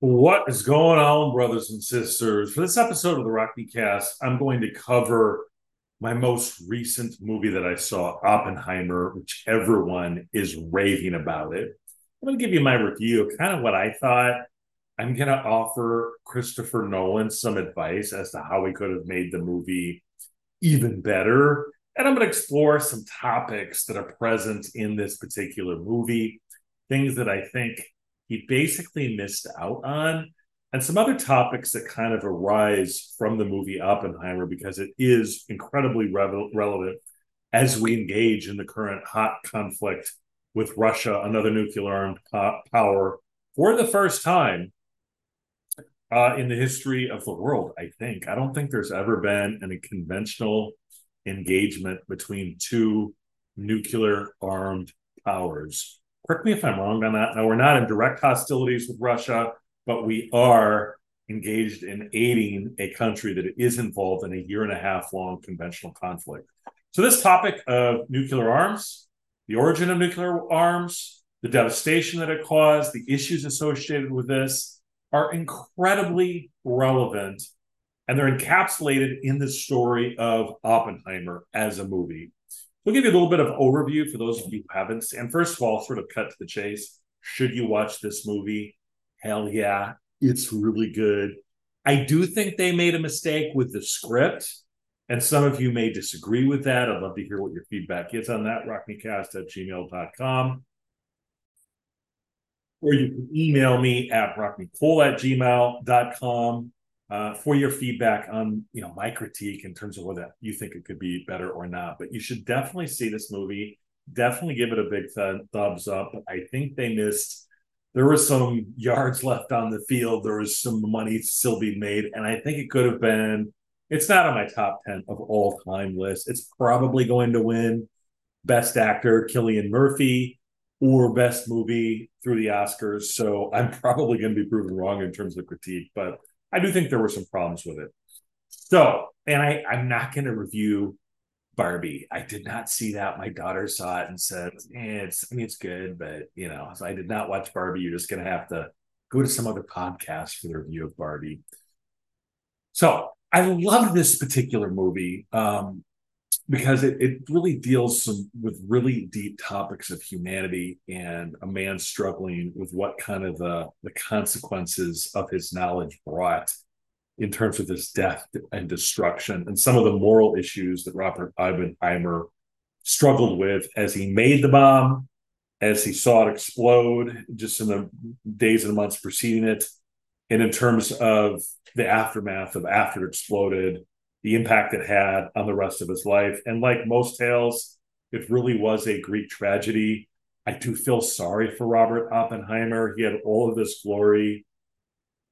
What is going on, brothers and sisters? For this episode of the Rocky Cast, I'm going to cover my most recent movie that I saw, Oppenheimer, which everyone is raving about it. I'm going to give you my review of kind of what I thought. I'm going to offer Christopher Nolan some advice as to how he could have made the movie even better. And I'm going to explore some topics that are present in this particular movie, things that I think he basically missed out on, and some other topics that kind of arise from the movie Oppenheimer, because it is incredibly relevant as we engage in the current hot conflict with Russia, another nuclear-armed power, for the first time in the history of the world, I think. I don't think there's ever been any conventional engagement between two nuclear-armed powers. Correct me if I'm wrong on that. Now, we're not in direct hostilities with Russia, but we are engaged in aiding a country that is involved in a 1.5-year conventional conflict. So this topic of nuclear arms, the origin of nuclear arms, the devastation that it caused, the issues associated with this are incredibly relevant, and they're encapsulated in the story of Oppenheimer as a movie. We'll give you a little bit of overview for those of you who haven't. And first of all, sort of cut to the chase. Should you watch this movie? Hell yeah, it's really good. I do think they made a mistake with the script, and some of you may disagree with that. I'd love to hear what your feedback is on that. rockmecast@gmail.com. Or you can email me at rockmecole@gmail.com. For your feedback on, you know, my critique in terms of whether you think it could be better or not. But you should definitely see this movie. Definitely give it a big thumbs up. I think they missed. There were some yards left on the field. There was some money still being made. And I think it could have been. It's not on my top 10 of all time list. It's probably going to win Best Actor, Cillian Murphy, or Best Movie through the Oscars. So I'm probably going to be proven wrong in terms of critique. But I do think there were some problems with it. So, and I'm not going to review Barbie. I did not see that. My daughter saw it and said, it's good, but, you know, so I did not watch Barbie. You're just going to have to go to some other podcast for the review of Barbie. So I love this particular movie because it really deals with really deep topics of humanity and a man struggling with what kind of the consequences of his knowledge brought in terms of this death and destruction, and some of the moral issues that Robert Oppenheimer struggled with as he made the bomb, as he saw it explode just in the days and months preceding it, and in terms of the aftermath of after it exploded, the impact it had on the rest of his life. And like most tales, it really was a Greek tragedy. I do feel sorry for Robert Oppenheimer. He had all of this glory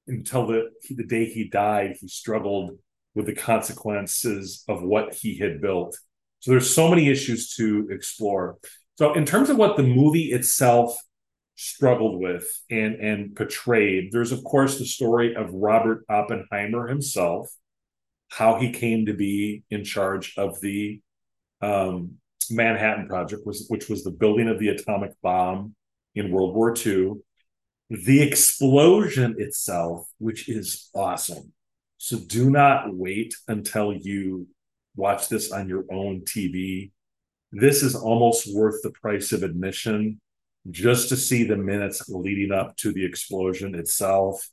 until the day he died. He struggled with the consequences of what he had built. So there's so many issues to explore. So in terms of what the movie itself struggled with and portrayed, there's, of course, the story of Robert Oppenheimer himself, how he came to be in charge of the Manhattan Project, which was the building of the atomic bomb in World War II. The explosion itself, which is awesome. So do not wait until you watch this on your own TV. This is almost worth the price of admission just to see the minutes leading up to the explosion itself.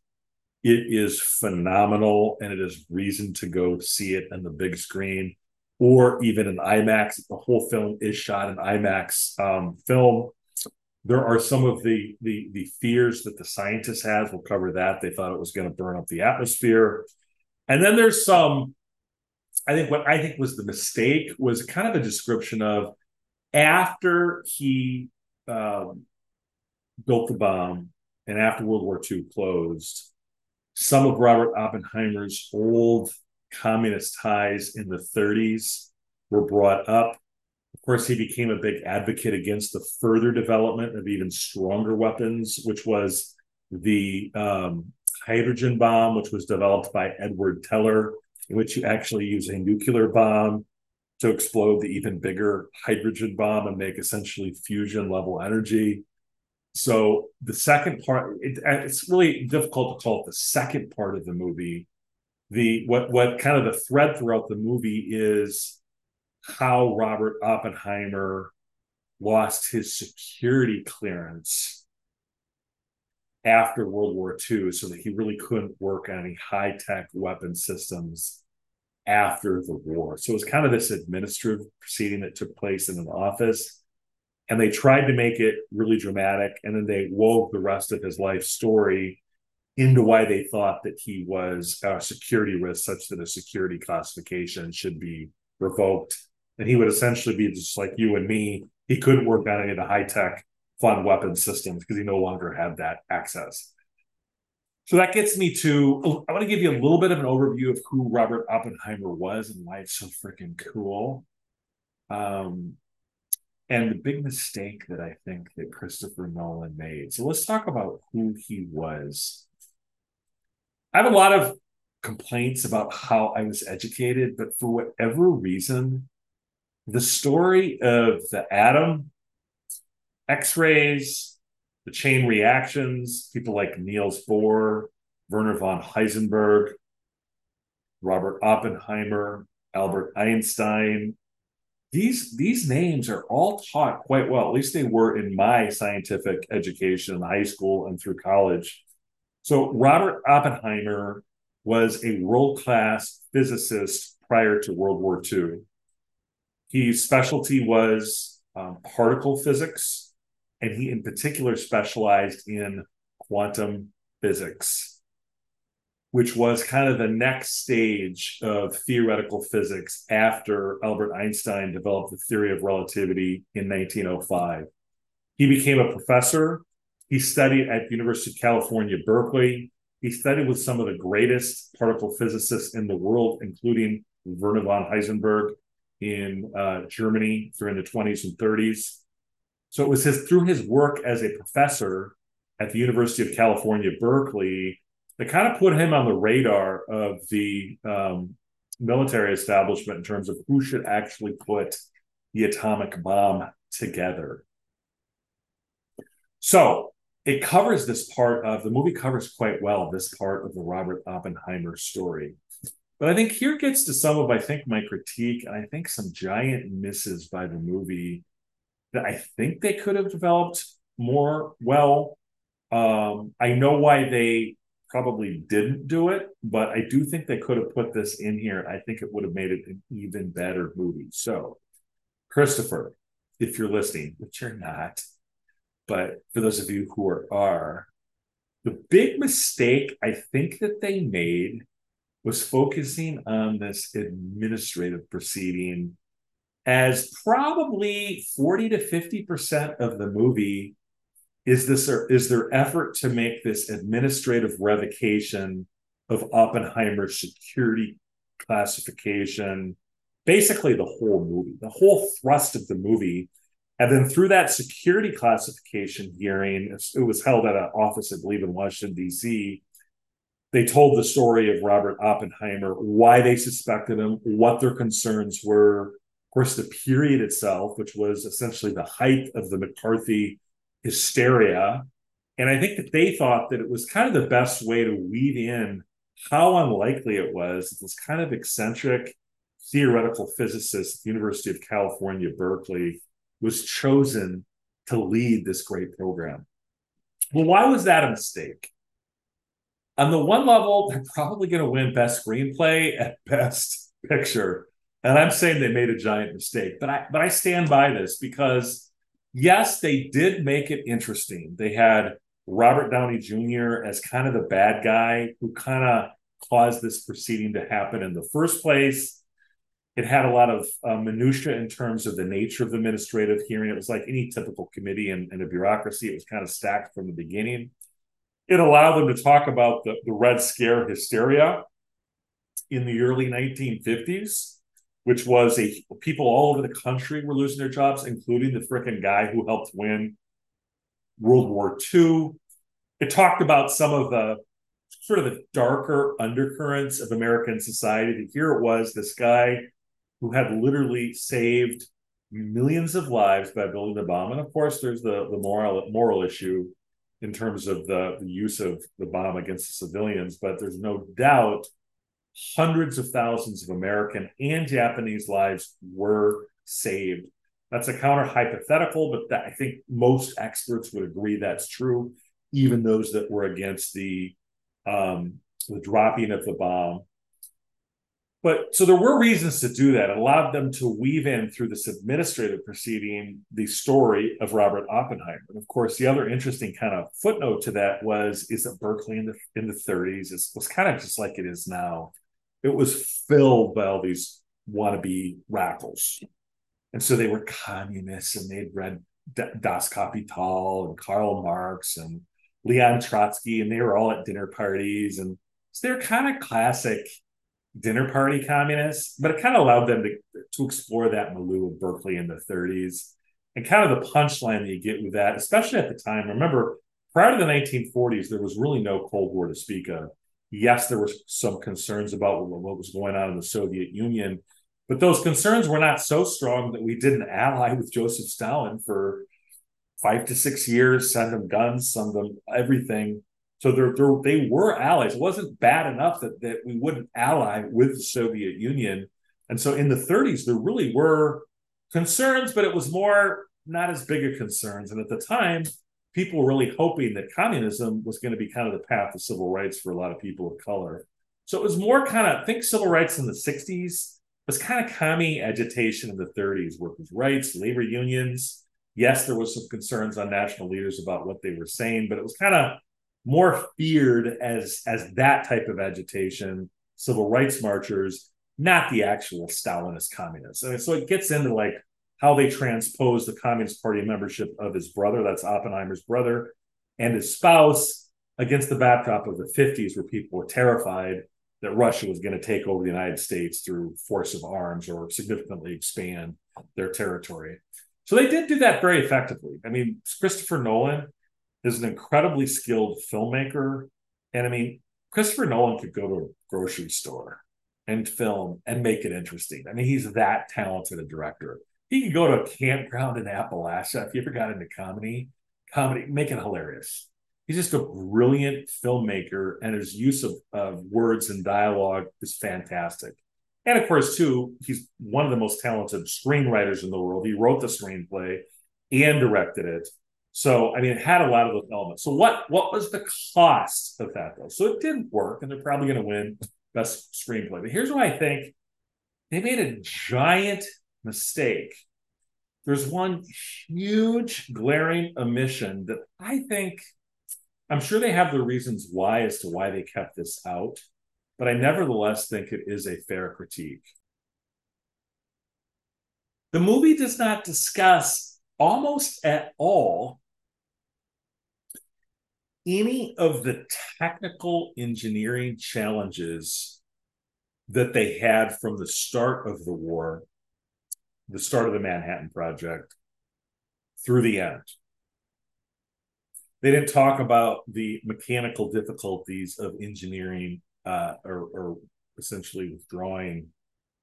It is phenomenal, and it is reason to go see it on the big screen or even in IMAX. The whole film is shot in IMAX film. There are some of the fears that the scientists had. We'll cover that. They thought it was going to burn up the atmosphere. And then there's some, what I think was the mistake was kind of a description of after he built the bomb and after World War II closed, some of Robert Oppenheimer's old communist ties in the 30s were brought up. Of course, he became a big advocate against the further development of even stronger weapons, which was the hydrogen bomb, which was developed by Edward Teller, in which you actually use a nuclear bomb to explode the even bigger hydrogen bomb and make essentially fusion level energy. So the second part, it's really difficult to call it the second part of the movie. What kind of the thread throughout the movie is how Robert Oppenheimer lost his security clearance after World War II so that he really couldn't work on any high-tech weapon systems after the war. So it was kind of this administrative proceeding that took place in an office, and they tried to make it really dramatic, and then they wove the rest of his life story into why they thought that he was a security risk such that a security classification should be revoked. And he would essentially be just like you and me. He couldn't work on any of the high-tech fun weapon systems because he no longer had that access. So that gets me to, I want to give you a little bit of an overview of who Robert Oppenheimer was and why it's so freaking cool. And the big mistake that I think that Christopher Nolan made. So let's talk about who he was. I have a lot of complaints about how I was educated, but for whatever reason, the story of the atom, X-rays, the chain reactions, people like Niels Bohr, Werner von Heisenberg, Robert Oppenheimer, Albert Einstein, these names are all taught quite well. At least they were in my scientific education in high school and through college. So Robert Oppenheimer was a world-class physicist prior to World War II. His specialty was particle physics, and he in particular specialized in quantum physics, which was kind of the next stage of theoretical physics after Albert Einstein developed the theory of relativity in 1905. He became a professor. He studied at the University of California, Berkeley. He studied with some of the greatest particle physicists in the world, including Werner von Heisenberg in Germany during the 20s and 30s. So it was through his work as a professor at the University of California, Berkeley, that kind of put him on the radar of the military establishment in terms of who should actually put the atomic bomb together. So it covers this part of, the movie covers quite well this part of the Robert Oppenheimer story. But I think here gets to some of, I think, my critique, and I think some giant misses by the movie that I think they could have developed more well. I know why they probably didn't do it, but I do think they could have put this in here. I think it would have made it an even better movie. So, Christopher, if you're listening, which you're not, but for those of you who are, the big mistake I think that they made was focusing on this administrative proceeding as probably 40 to 50% of the movie is their effort to make this administrative revocation of Oppenheimer's security classification, basically the whole movie, the whole thrust of the movie. And then through that security classification hearing, it was held at an office, I believe, in Washington, D.C., they told the story of Robert Oppenheimer, why they suspected him, what their concerns were. Of course, the period itself, which was essentially the height of the McCarthy hysteria. And I think that they thought that it was kind of the best way to weave in how unlikely it was that this kind of eccentric theoretical physicist at the University of California, Berkeley, was chosen to lead this great program. Well, why was that a mistake? On the one level, they're probably going to win best screenplay and best picture. And I'm saying they made a giant mistake, but I stand by this because, yes, they did make it interesting. They had Robert Downey Jr. as kind of the bad guy who kind of caused this proceeding to happen in the first place. It had a lot of minutia in terms of the nature of the administrative hearing. It was like any typical committee and a bureaucracy. It was kind of stacked from the beginning. It allowed them to talk about the Red Scare hysteria in the early 1950s, which was people all over the country were losing their jobs, including the frickin' guy who helped win World War II. It talked about some of the sort of the darker undercurrents of American society. And here it was, this guy who had literally saved millions of lives by building the bomb. And of course, there's the moral issue in terms of the use of the bomb against the civilians, but there's no doubt hundreds of thousands of American and Japanese lives were saved. That's a counter-hypothetical, but I think most experts would agree that's true, even those that were against the dropping of the bomb. But so there were reasons to do that. It allowed them to weave in through this administrative proceeding the story of Robert Oppenheimer. And of course, the other interesting kind of footnote to that is that Berkeley in the 30s was kind of just like it is now. It was filled by all these wannabe radicals. And so they were communists, and they'd read Das Kapital and Karl Marx and Leon Trotsky, and they were all at dinner parties. And so they're kind of classic dinner party communists, but it kind of allowed them to explore that milieu of Berkeley in the 30s. And kind of the punchline that you get with that, especially at the time, remember, prior to the 1940s, there was really no Cold War to speak of. Yes, there were some concerns about what was going on in the Soviet Union, but those concerns were not so strong that we didn't ally with Joseph Stalin for 5 to 6 years, send them guns, send them everything. So they were allies. It wasn't bad enough that we wouldn't ally with the Soviet Union. And so in the 30s, there really were concerns, but it was more not as big of concerns. And at the time, people were really hoping that communism was going to be kind of the path of civil rights for a lot of people of color. So it was more kind of, think civil rights in the 60s, was kind of commie agitation in the 30s, workers' rights, labor unions. Yes, there was some concerns on national leaders about what they were saying, but it was kind of more feared as that type of agitation, civil rights marchers, not the actual Stalinist communists. And so it gets into like how they transpose the Communist Party membership of his brother, that's Oppenheimer's brother, and his spouse against the backdrop of the 50s, where people were terrified that Russia was going to take over the United States through force of arms or significantly expand their territory. So they did do that very effectively. I mean, Christopher Nolan is an incredibly skilled filmmaker. And I mean, Christopher Nolan could go to a grocery store and film and make it interesting. I mean, he's that talented a director. He could go to a campground in Appalachia, if you ever got into comedy, make it hilarious. He's just a brilliant filmmaker, and his use of words and dialogue is fantastic. And of course, too, he's one of the most talented screenwriters in the world. He wrote the screenplay and directed it. So, I mean, it had a lot of those elements. So what was the cost of that, though? So it didn't work, and they're probably going to win best screenplay. But here's why I think they made a giant mistake. There's one huge glaring omission that I think, I'm sure they have the reasons why as to why they kept this out, but I nevertheless think it is a fair critique. The movie does not discuss almost at all any of the technical engineering challenges that they had from the start of the war, the start of the Manhattan Project, through the end. They didn't talk about the mechanical difficulties of engineering or essentially withdrawing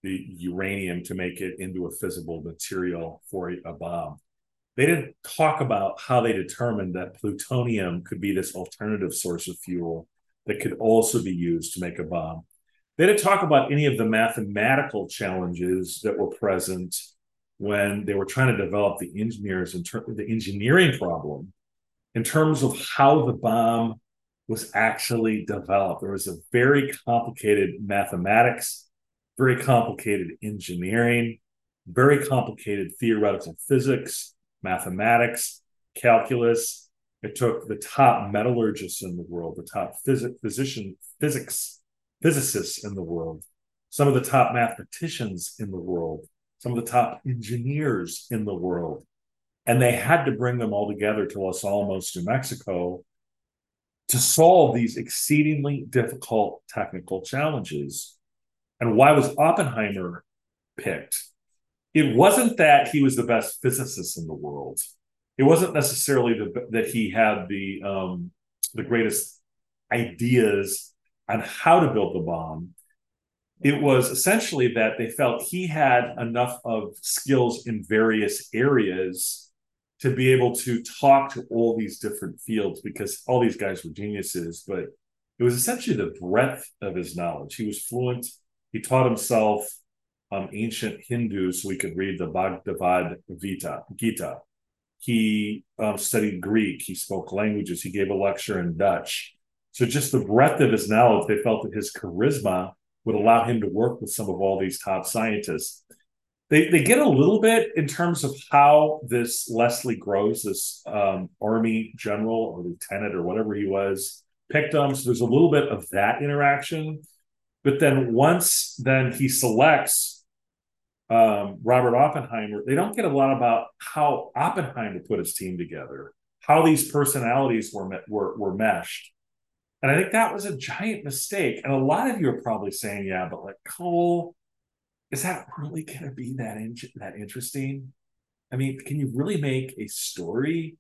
the uranium to make it into a feasible material for a bomb. They didn't talk about how they determined that plutonium could be this alternative source of fuel that could also be used to make a bomb. They didn't talk about any of the mathematical challenges that were present when they were trying to develop the engineering problem in terms of how the bomb was actually developed. There was a very complicated mathematics, very complicated engineering, very complicated theoretical physics, mathematics, calculus. It took the top metallurgists in the world, the top physicists in the world, some of the top mathematicians in the world, some of the top engineers in the world. And they had to bring them all together to Los Alamos, New Mexico, to solve these exceedingly difficult technical challenges. And why was Oppenheimer picked? It wasn't that he was the best physicist in the world. It wasn't necessarily that he had the greatest ideas on how to build the bomb. It was essentially that they felt he had enough of skills in various areas to be able to talk to all these different fields, because all these guys were geniuses, but it was essentially the breadth of his knowledge. He was fluent. He taught himself ancient Hindu so he could read the Bhagavad Gita. He studied Greek. He spoke languages. He gave a lecture in Dutch. So just the breadth of his knowledge, they felt that his charisma would allow him to work with some of all these top scientists. They get a little bit in terms of how this Leslie Groves, this army general or lieutenant or whatever he was, picked him. So there's a little bit of that interaction. But then once then he selects Robert Oppenheimer, they don't get a lot about how Oppenheimer put his team together, how these personalities were meshed. And I think that was a giant mistake. And a lot of you are probably saying, yeah, but like Cole, is that really going to be that interesting? I mean, can you really make a story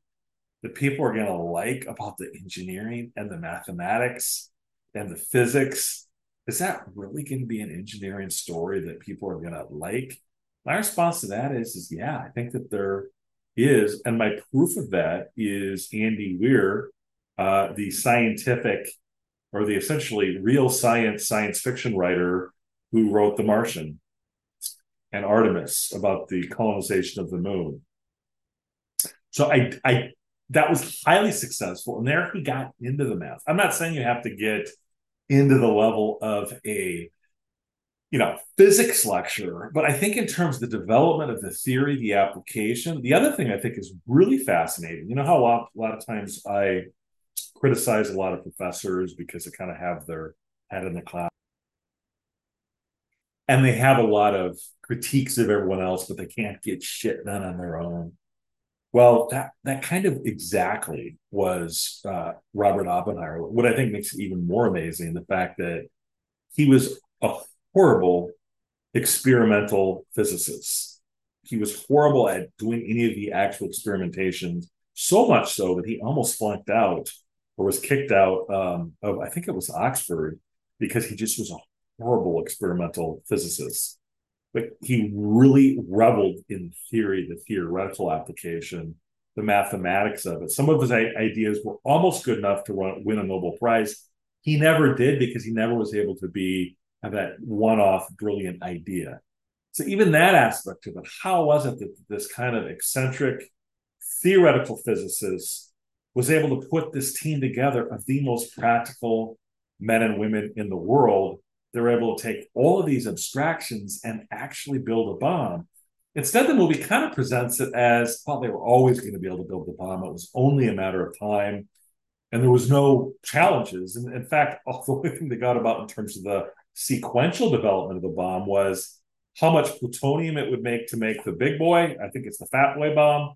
that people are going to like about the engineering and the mathematics and the physics? Is that really going to be an engineering story that people are going to like? My response to that is yeah, I think that there is. And my proof of that is Andy Weir, the scientific or the essentially real science fiction writer who wrote The Martian and Artemis about the colonization of the moon. So I that was highly successful. And there he got into the math. I'm not saying you have to get into the level of a physics lecture, but I think in terms of the development of the theory, the application, the other thing I think is really fascinating, how a lot of times I criticize a lot of professors because they kind of have their head in the clouds. And they have a lot of critiques of everyone else, but they can't get shit done on their own. Well, that kind of exactly was Robert Oppenheimer. What I think makes it even more amazing, the fact that he was a horrible experimental physicist. He was horrible at doing any of the actual experimentations, so much so that he almost flunked out or was kicked out of, I think it was Oxford, because he just was a horrible experimental physicist. But he really reveled in theory, the theoretical application, the mathematics of it. Some of his ideas were almost good enough to win a Nobel Prize. He never did because he never was able to have that one-off brilliant idea. So even that aspect of it, how was it that this kind of eccentric theoretical physicist was able to put this team together of the most practical men and women in the world? They're able to take all of these abstractions and actually build a bomb. Instead, the movie kind of presents it as, well, they were always going to be able to build the bomb. It was only a matter of time. And there was no challenges. And in fact, the only thing they got about in terms of the sequential development of the bomb was how much plutonium it would make to make the big boy. I think it's the Fat Boy bomb.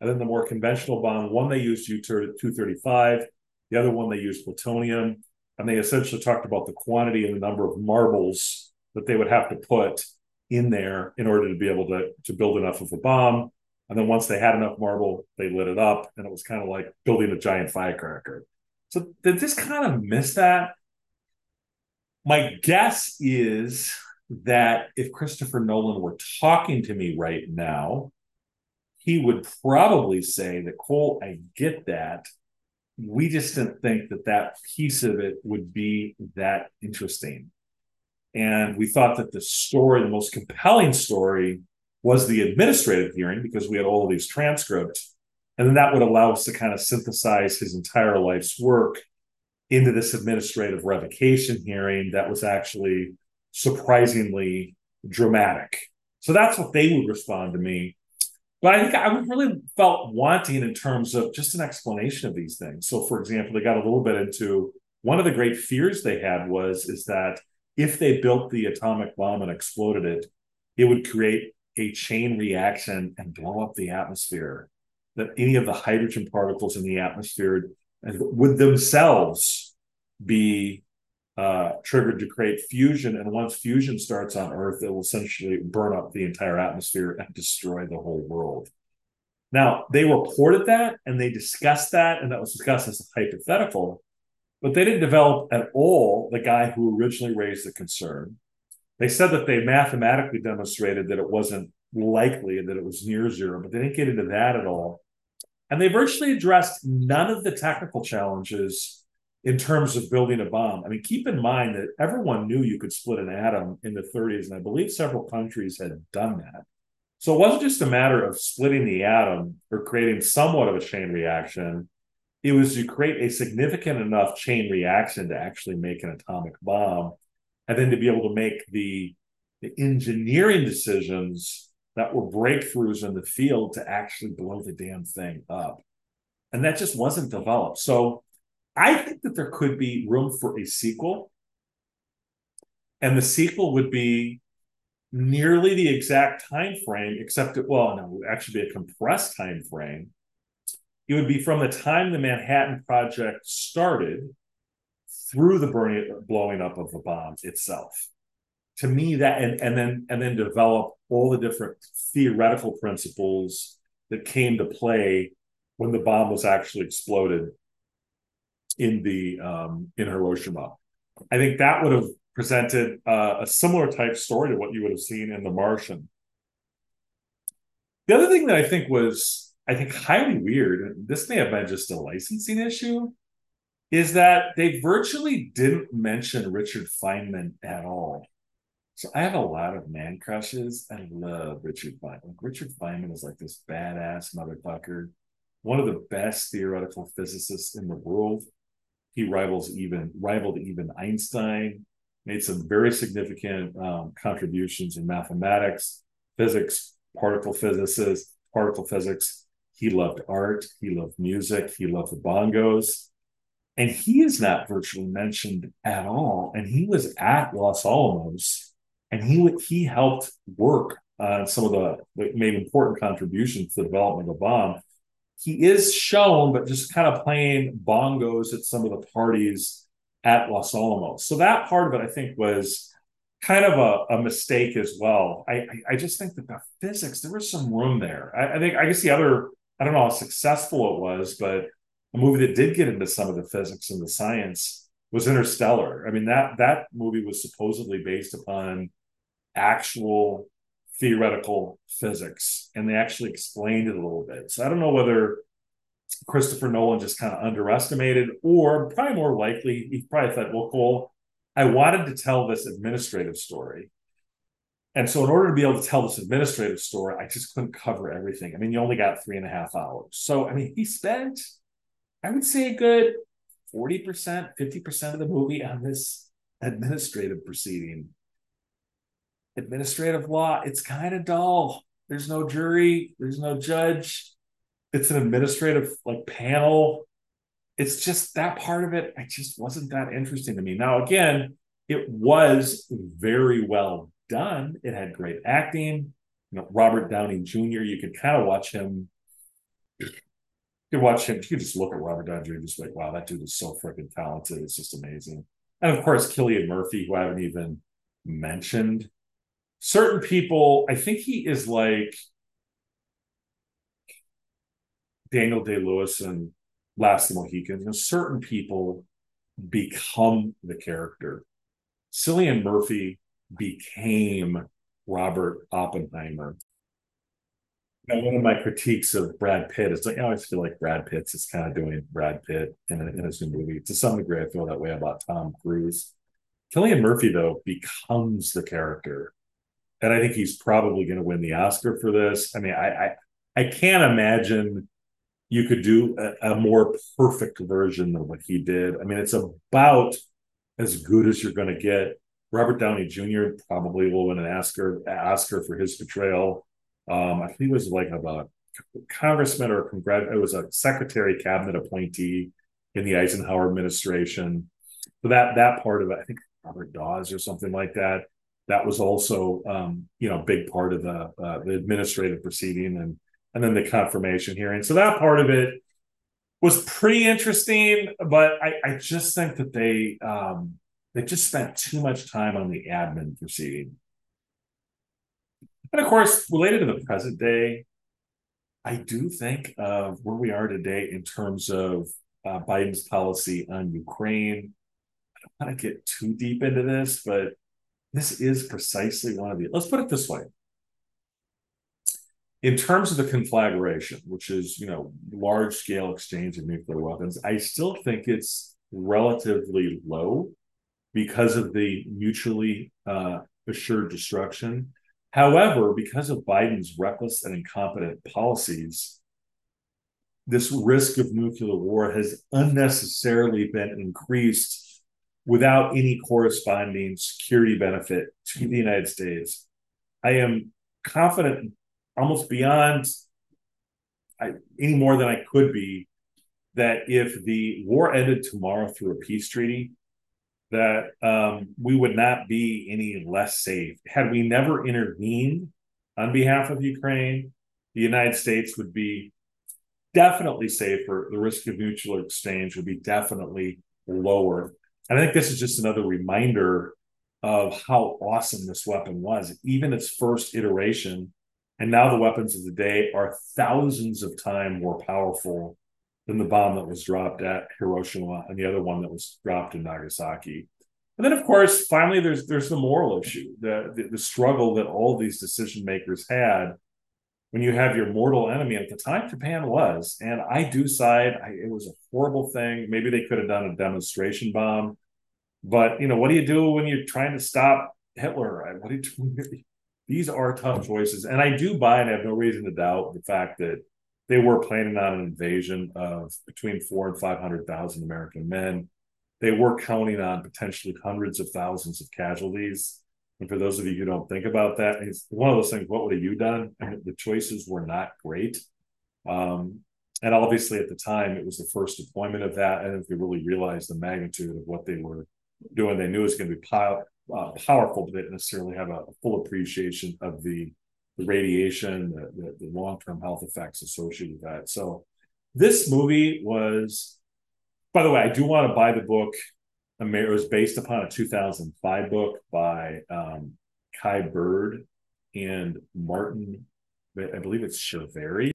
And then the more conventional bomb, one they used U-235. The other one they used plutonium. And they essentially talked about the quantity and the number of marbles that they would have to put in there in order to be able to build enough of a bomb. And then once they had enough marble, they lit it up. And it was kind of like building a giant firecracker. So they just kind of missed that. My guess is that if Christopher Nolan were talking to me right now, he would probably say that, Cole, I get that. We just didn't think that piece of it would be that interesting. And we thought that the story, the most compelling story, was the administrative hearing because we had all of these transcripts. And then that would allow us to kind of synthesize his entire life's work into this administrative revocation hearing that was actually surprisingly dramatic. So that's what they would respond to me. But I think I really felt wanting in terms of just an explanation of these things. So, for example, they got a little bit into one of the great fears they had is that if they built the atomic bomb and exploded it, it would create a chain reaction and blow up the atmosphere, that any of the hydrogen particles in the atmosphere would themselves be triggered to create fusion, and once fusion starts on Earth, it will essentially burn up the entire atmosphere and destroy the whole world. Now, they reported that, and they discussed that, and that was discussed as a hypothetical, but they didn't develop at all the guy who originally raised the concern. They said that they mathematically demonstrated that it wasn't likely and that it was near zero, but they didn't get into that at all. And they virtually addressed none of the technical challenges in terms of building a bomb. I mean, keep in mind that everyone knew you could split an atom in the 30s, and I believe several countries had done that. So it wasn't just a matter of splitting the atom or creating somewhat of a chain reaction. It was to create a significant enough chain reaction to actually make an atomic bomb, and then to be able to make the engineering decisions that were breakthroughs in the field to actually blow the damn thing up. And that just wasn't developed. So I think that there could be room for a sequel. And the sequel would be nearly the exact time frame, except it, well, no, it would actually be a compressed time frame. It would be from the time the Manhattan Project started through the blowing up of the bomb itself. To me, that and then develop all the different theoretical principles that came to play when the bomb was actually exploded in Hiroshima. I think that would have presented a similar type story to what you would have seen in The Martian. The other thing that I think was, I think, highly weird, and this may have been just a licensing issue, is that they virtually didn't mention Richard Feynman at all. So I have a lot of man crushes. I love Richard Feynman. Like, Richard Feynman is like this badass motherfucker, one of the best theoretical physicists in the world. He rivaled even Einstein, made some very significant contributions in mathematics, physics, particle physics. He loved art. He loved music. He loved the bongos. And he is not virtually mentioned at all. And he was at Los Alamos. And he helped work on some of the made important contributions to the development of the bomb. He is shown, but just kind of playing bongos at some of the parties at Los Alamos. So that part of it, I think, was kind of a mistake as well. I just think that the physics, there was some room there. I guess the other, I don't know how successful it was, but a movie that did get into some of the physics and the science was Interstellar. I mean, that movie was supposedly based upon actual theoretical physics, and they actually explained it a little bit. So I don't know whether Christopher Nolan just kind of underestimated, or probably more likely, he probably thought, well, cool, I wanted to tell this administrative story. And so in order to be able to tell this administrative story, I just couldn't cover everything. I mean, you only got 3.5 hours. So, I mean, he spent, I would say, a good 40%, 50% of the movie on this administrative proceeding. Administrative law, it's kind of dull. There's no jury, there's no judge. It's an administrative like panel. It's just that part of it, I just wasn't that interesting to me. Now, again, it was very well done. It had great acting. You know, Robert Downey Jr., you could kind of watch him. You could just look at Robert Downey Jr. and just like, wow, that dude is so freaking talented. It's just amazing. And of course, Cillian Murphy, who I haven't even mentioned. Certain people, I think he is like Daniel Day-Lewis and Last of the Mohicans. You know, certain people become the character. Cillian Murphy became Robert Oppenheimer. Now, one of my critiques of Brad Pitt is like, I always feel like Brad Pitt's just kind of doing Brad Pitt in his new movie. To some degree, I feel that way about Tom Cruise. Cillian Murphy, though, becomes the character. And I think he's probably going to win the Oscar for this. I mean, I can't imagine you could do a more perfect version than what he did. I mean, it's about as good as you're going to get. Robert Downey Jr. probably will win an Oscar for his portrayal. I think he was like a congressman or it was a secretary cabinet appointee in the Eisenhower administration. So that part of it, I think Robert Dawes or something like that. That was also, a big part of the administrative proceeding and then the confirmation hearing. So that part of it was pretty interesting, but I just think that they just spent too much time on the admin proceeding. And of course, related to the present day, I do think of where we are today in terms of Biden's policy on Ukraine. I don't want to get too deep into this, but this is precisely one of the, let's put it this way. In terms of the conflagration, which is, you know, large-scale exchange of nuclear weapons, I still think it's relatively low because of the mutually assured destruction. However, because of Biden's reckless and incompetent policies, this risk of nuclear war has unnecessarily been increased without any corresponding security benefit to the United States. I am confident almost beyond any more than I could be that if the war ended tomorrow through a peace treaty, that we would not be any less safe. Had we never intervened on behalf of Ukraine, the United States would be definitely safer. The risk of nuclear exchange would be definitely lower. And I think this is just another reminder of how awesome this weapon was, even its first iteration. And now the weapons of the day are thousands of times more powerful than the bomb that was dropped at Hiroshima and the other one that was dropped in Nagasaki. And then, of course, finally, there's the moral issue, the struggle that all these decision makers had when you have your mortal enemy. At the time, Japan was, and I do side. It was a horrible thing. Maybe they could have done a demonstration bomb, but you know, what do you do when you're trying to stop Hitler? Right? What do you do? These are tough choices, and I do buy, and I have no reason to doubt the fact that they were planning on an invasion of between 400,000 and 500,000 American men. They were counting on potentially hundreds of thousands of casualties. And for those of you who don't think about that, it's one of those things, what would have you done? I mean, the choices were not great. And obviously at the time, it was the first deployment of that. And if they really realized the magnitude of what they were doing, they knew it was going to be powerful, but they didn't necessarily have a full appreciation of the radiation, the long-term health effects associated with that. So this movie was, by the way, I do want to buy the book. It was based upon a 2005 book by Kai Bird and Martin, I believe it's Sherveri.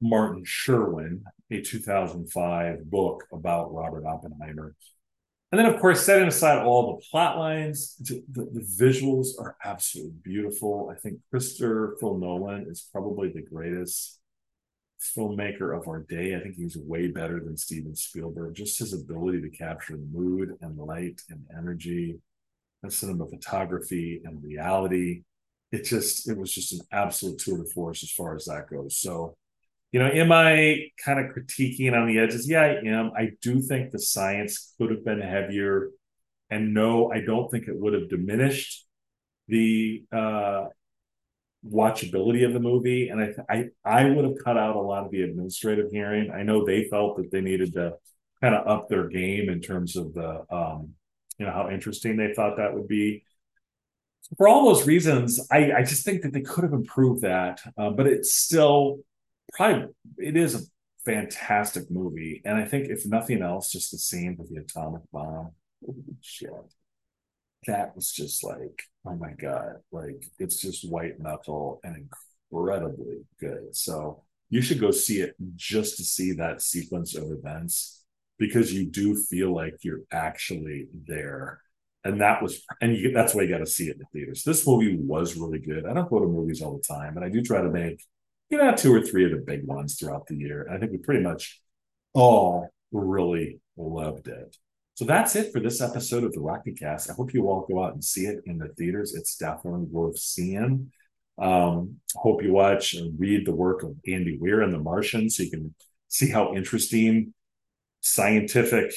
Martin Sherwin, a 2005 book about Robert Oppenheimer. And then, of course, setting aside all the plot lines, the visuals are absolutely beautiful. I think Christopher Nolan is probably the greatest filmmaker of our day. I think he's way better than Steven Spielberg. Just his ability to capture mood and light and energy and cinematography and reality. It was just an absolute tour de force as far as that goes. So, you know, am I kind of critiquing on the edges? Yeah, I am. I do think the science could have been heavier. And no, I don't think it would have diminished the watchability of the movie. And I would have cut out a lot of the administrative hearing. I know they felt that they needed to kind of up their game in terms of the, you know, how interesting they thought that would be. For all those reasons, I just think that they could have improved that. But it's still... it is a fantastic movie. And I think if nothing else, just the scene with the atomic bomb, holy shit, that was just like, oh my God, like it's just white knuckle and incredibly good. So you should go see it just to see that sequence of events, because you do feel like you're actually there. And that's why you got to see it in the theaters. This movie was really good. I don't go to movies all the time, but I do try to make, you know, 2 or 3 of the big ones throughout the year. And I think we pretty much all really loved it. So that's it for this episode of the Rocky Cast. I hope you all go out and see it in the theaters. It's definitely worth seeing. Hope you watch and read the work of Andy Weir and The Martian, so you can see how interesting scientific,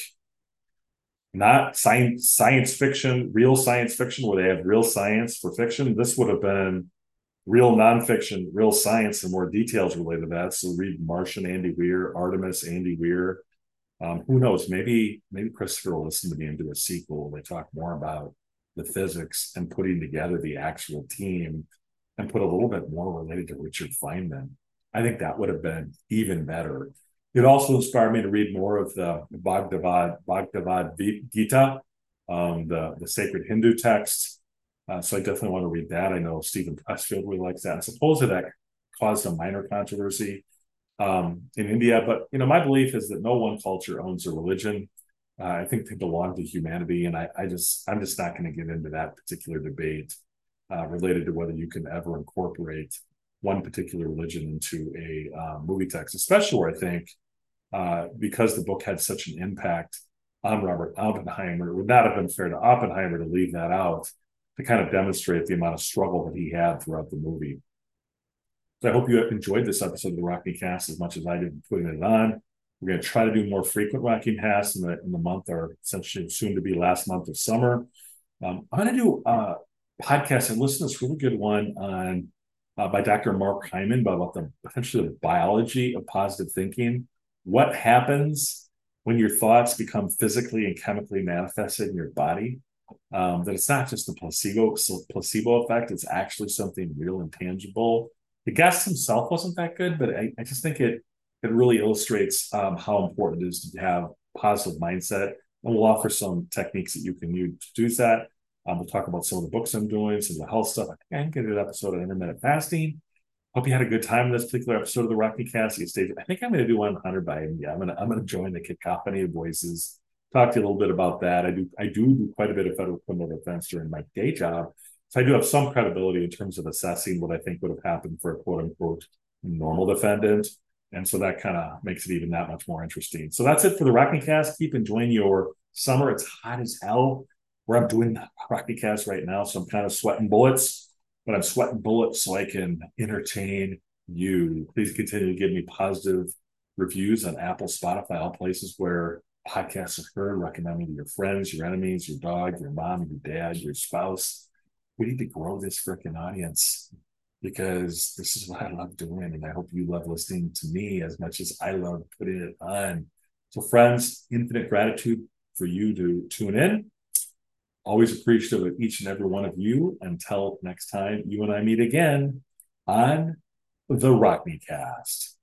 not science fiction, real science fiction, where they have real science for fiction. This would have been real nonfiction, real science, and more details related to that. So read Martian, Andy Weir, Artemis, Andy Weir. Who knows? Maybe Christopher will listen to me and do a sequel where they talk more about the physics and putting together the actual team and put a little bit more related to Richard Feynman. I think that would have been even better. It also inspired me to read more of the Bhagavad Gita, the sacred Hindu text. So I definitely want to read that. I know Stephen Pressfield really likes that. I suppose that caused a minor controversy in India. But, you know, my belief is that no one culture owns a religion. I think they belong to humanity. And I'm just not going to get into that particular debate. related to whether you can ever incorporate one particular religion into a movie text, especially, I think, because the book had such an impact on Robert Oppenheimer. It would not have been fair to Oppenheimer to leave that out, to kind of demonstrate the amount of struggle that he had throughout the movie. So I hope you enjoyed this episode of the Rocky Cast as much as I did putting it on. We're going to try to do more frequent Rocky Casts in the month, or essentially soon to be last month of summer. I'm going to do a podcast and listen to this really good one on by Dr. Mark Hyman about the potentially the biology of positive thinking. What happens when your thoughts become physically and chemically manifested in your body? That it's not just a placebo effect, it's actually something real and tangible. The guest himself wasn't that good, but I just think it really illustrates how important it is to have positive mindset. And we'll offer some techniques that you can use to do that. We'll talk about some of the books I'm doing, some of the health stuff. I think I can get an episode on intermittent fasting. Hope you had a good time in this particular episode of the Rocky Cast. I think I'm going to do one on Hunter Biden. Yeah, I'm going to join the cacophony of voices. Talk to you a little bit about that. I do quite a bit of federal criminal defense during my day job, so I do have some credibility in terms of assessing what I think would have happened for a quote unquote normal defendant, and so that kind of makes it even that much more interesting. So that's it for the Rocky Cast. Keep enjoying your summer. It's hot as hell where I'm doing the Rocky Cast right now, so I'm kind of sweating bullets. But I'm sweating bullets so I can entertain you. Please continue to give me positive reviews on Apple, Spotify, all places where podcasts are heard. Recommend me to your friends, your enemies, your dog, your mom, your dad, your spouse. We need to grow this freaking audience because this is what I love doing. And I hope you love listening to me as much as I love putting it on. So friends, infinite gratitude for you to tune in. Always appreciative of each and every one of you. Until next time, you and I meet again on the Rockney Cast.